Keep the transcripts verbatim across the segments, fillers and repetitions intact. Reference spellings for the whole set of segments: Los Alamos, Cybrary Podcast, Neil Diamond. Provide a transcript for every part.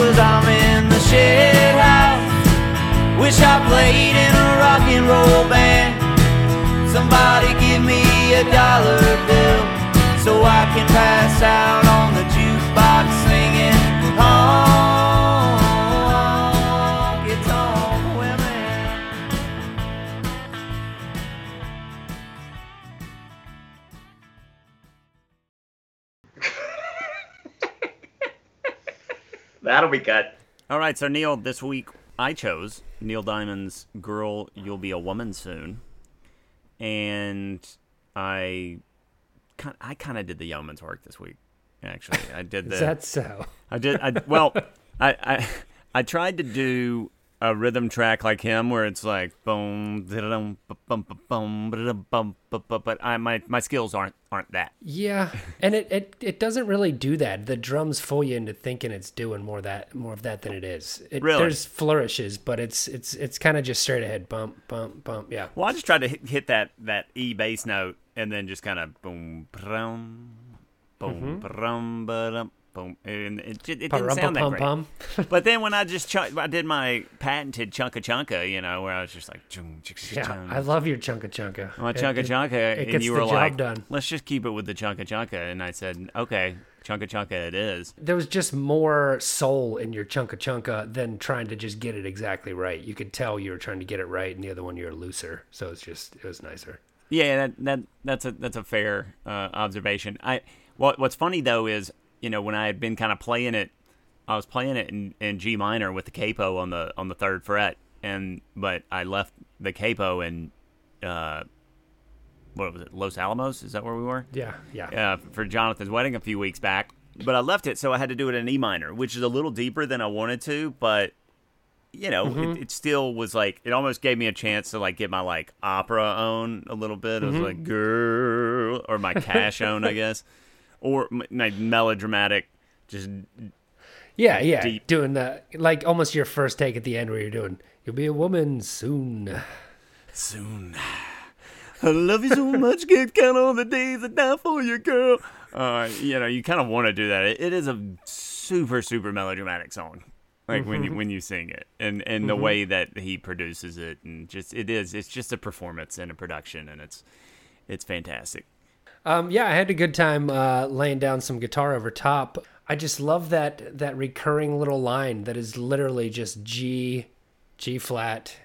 'cause I'm in the shit house. Wish I played in a rock and roll band. Somebody give me a dollar bill so I can pass out on the jukebox singing honk, it's on women. That'll be cut. All right, so Neil, this week I chose Neil Diamond's Girl, You'll Be a Woman Soon. And I, I kind of did the yeoman's work this week, actually. I did the. Is that so? I did. I, well, I, I I tried to do a rhythm track like him where it's like boom, da-dum, ba-bum, ba-bum, ba-dum, bum, ba-bum, but I my my skills aren't aren't that. Yeah, and it, it, it doesn't really do that. The drums fool you into thinking it's doing more that more of that than it is. It, really, there's flourishes, but it's it's it's kind of just straight ahead bump bump bump. Yeah. Well, I just tried to hit, hit that that E bass note and then just kind of boom brum boom brum brum. Boom. And it, it, it didn't sound that great. But then when I just ch- I did my patented chunka chunka, you know, where I was just like, chung, chung, chung, yeah, chung. I love your chunka chunka. My chunka chunka, and you were like, done. Let's just keep it with the chunka chunka, and I said, okay, chunka chunka, it is. There was just more soul in your chunka chunka than trying to just get it exactly right. You could tell you were trying to get it right, and the other one you were looser, so it's just it was nicer. Yeah, that that that's a that's a fair uh, observation. I what what's funny though is, you know, when I had been kind of playing it, I was playing it in, in G minor with the capo on the on the third fret, and but I left the capo in, uh, what was it, Los Alamos? Is that where we were? Yeah, yeah. Uh, for Jonathan's wedding a few weeks back, but I left it, so I had to do it in E minor, which is a little deeper than I wanted to, but you know, mm-hmm. it, it still was like it almost gave me a chance to like get my like opera on a little bit. Mm-hmm. It was like girl or my cash on, I guess. Or like melodramatic, just yeah, yeah, deep. Doing the like almost your first take at the end where you're doing "You'll Be a Woman Soon, Soon." I love you so much, can't count all the days I die for you, girl. Uh, you know, you kind of want to do that. It, it is a super, super melodramatic song, like mm-hmm. when you when you sing it, and and mm-hmm. the way that he produces it, and just it is, it's just a performance and a production, and it's it's fantastic. Um, yeah, I had a good time uh, laying down some guitar over top. I just love that that recurring little line that is literally just G, G flat,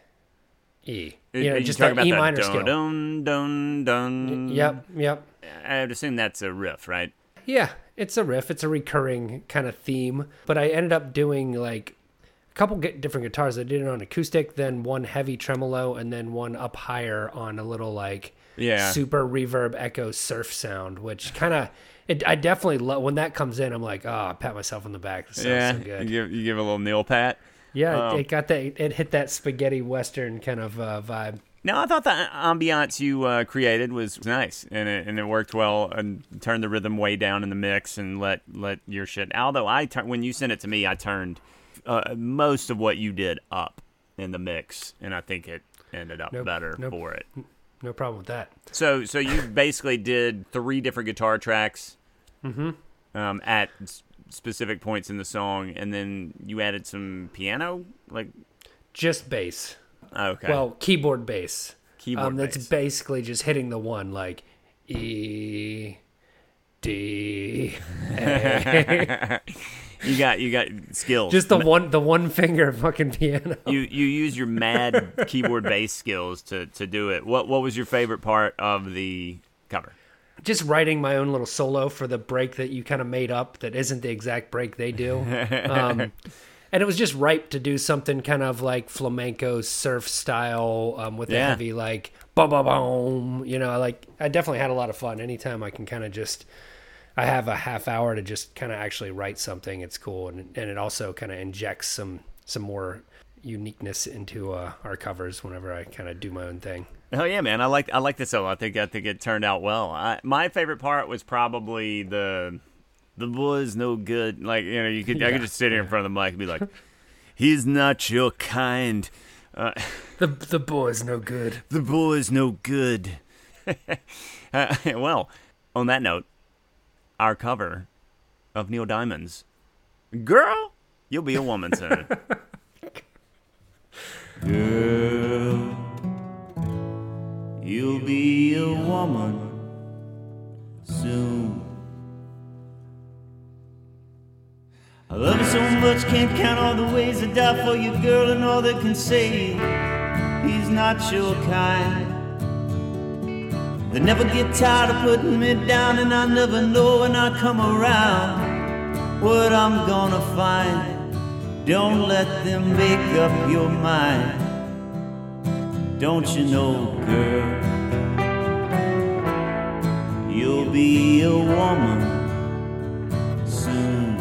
E. You know, you just that E minor scale. Dun, dun, dun. Yep, yep. I would assume that's a riff, right? Yeah, it's a riff. It's a recurring kind of theme. But I ended up doing like a couple different guitars. I did it on acoustic, then one heavy tremolo, and then one up higher on a little like... Yeah, super reverb echo surf sound, which kind of it. I definitely love when that comes in. I'm like, oh, I pat myself on the back. This sounds yeah, so good. You give, you give a little Neil pat. Yeah, um, it got that. It hit that spaghetti western kind of uh, vibe. Now I thought the ambiance you uh, created was nice, and it, and it worked well. And turned the rhythm way down in the mix, and let let your shit. Although I tur- when you sent it to me, I turned uh, most of what you did up in the mix, and I think it ended up nope, better nope. for it. No problem with that. So so you basically did three different guitar tracks mm-hmm. um, at s- specific points in the song, and then you added some piano? Like just bass. Okay. Well, keyboard bass. Keyboard um, that's bass. That's basically just hitting the one, like E, D, A. You got you got skills. Just the one the one finger fucking piano. You you use your mad keyboard bass skills to, to do it. What what was your favorite part of the cover? Just writing my own little solo for the break that you kind of made up that isn't the exact break they do. Um, and it was just ripe to do something kind of like flamenco surf style um, with yeah. a heavy like boom boom boom. You know, like I definitely had a lot of fun. Anytime I can kind of just. I have a half hour to just kind of actually write something. It's cool, and and it also kind of injects some some more uniqueness into uh, our covers whenever I kind of do my own thing. Oh yeah, man! I like I like this solo. I think I think it turned out well. I, my favorite part was probably the the boy's no good. Like you know, you could yeah. I could just sit here in front of the mic and be like, "He's not your kind." Uh, the the boy's no good. The boy's no good. uh, well, on that note. Our cover of Neil Diamond's Girl, You'll be a woman soon. Girl, you'll be a woman soon. I love you so much, can't count all the ways I die for you, girl, and all that can say he's not your kind. They never get tired of putting me down, and I never know when I come around what I'm gonna find. Don't let them make up your mind. Don't you know, girl, you'll be a woman soon.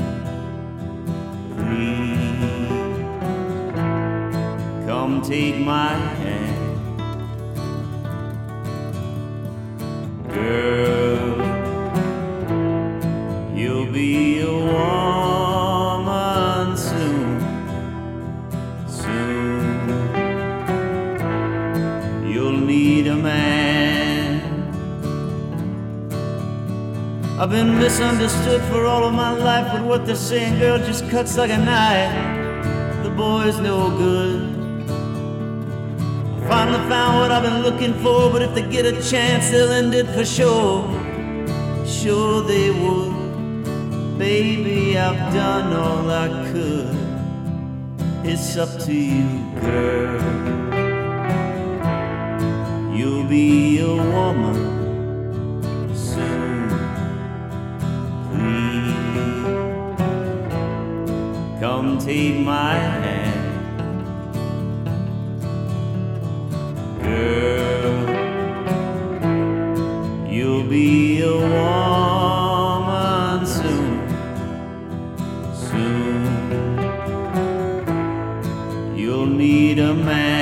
Come take my hand, girl, you'll be a woman soon, soon, you'll need a man. I've been misunderstood for all of my life, but what they're saying, girl, just cuts like a knife, the boy's no good. Finally found what I've been looking for, but if they get a chance, they'll end it for sure. Sure they would. Baby, I've done all I could. It's up to you, girl. You'll be a woman soon. Please, come take my hand. Girl, you'll be a woman soon, soon, you'll need a man.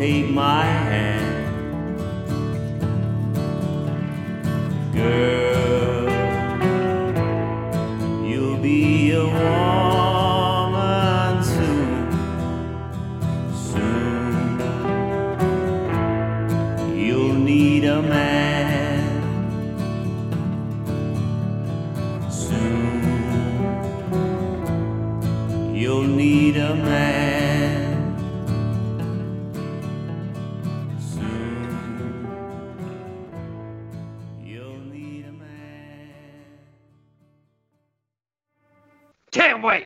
Take my hand, girl, you'll be a woman soon, soon, you'll need a man, soon, you'll need a man. Can't wait.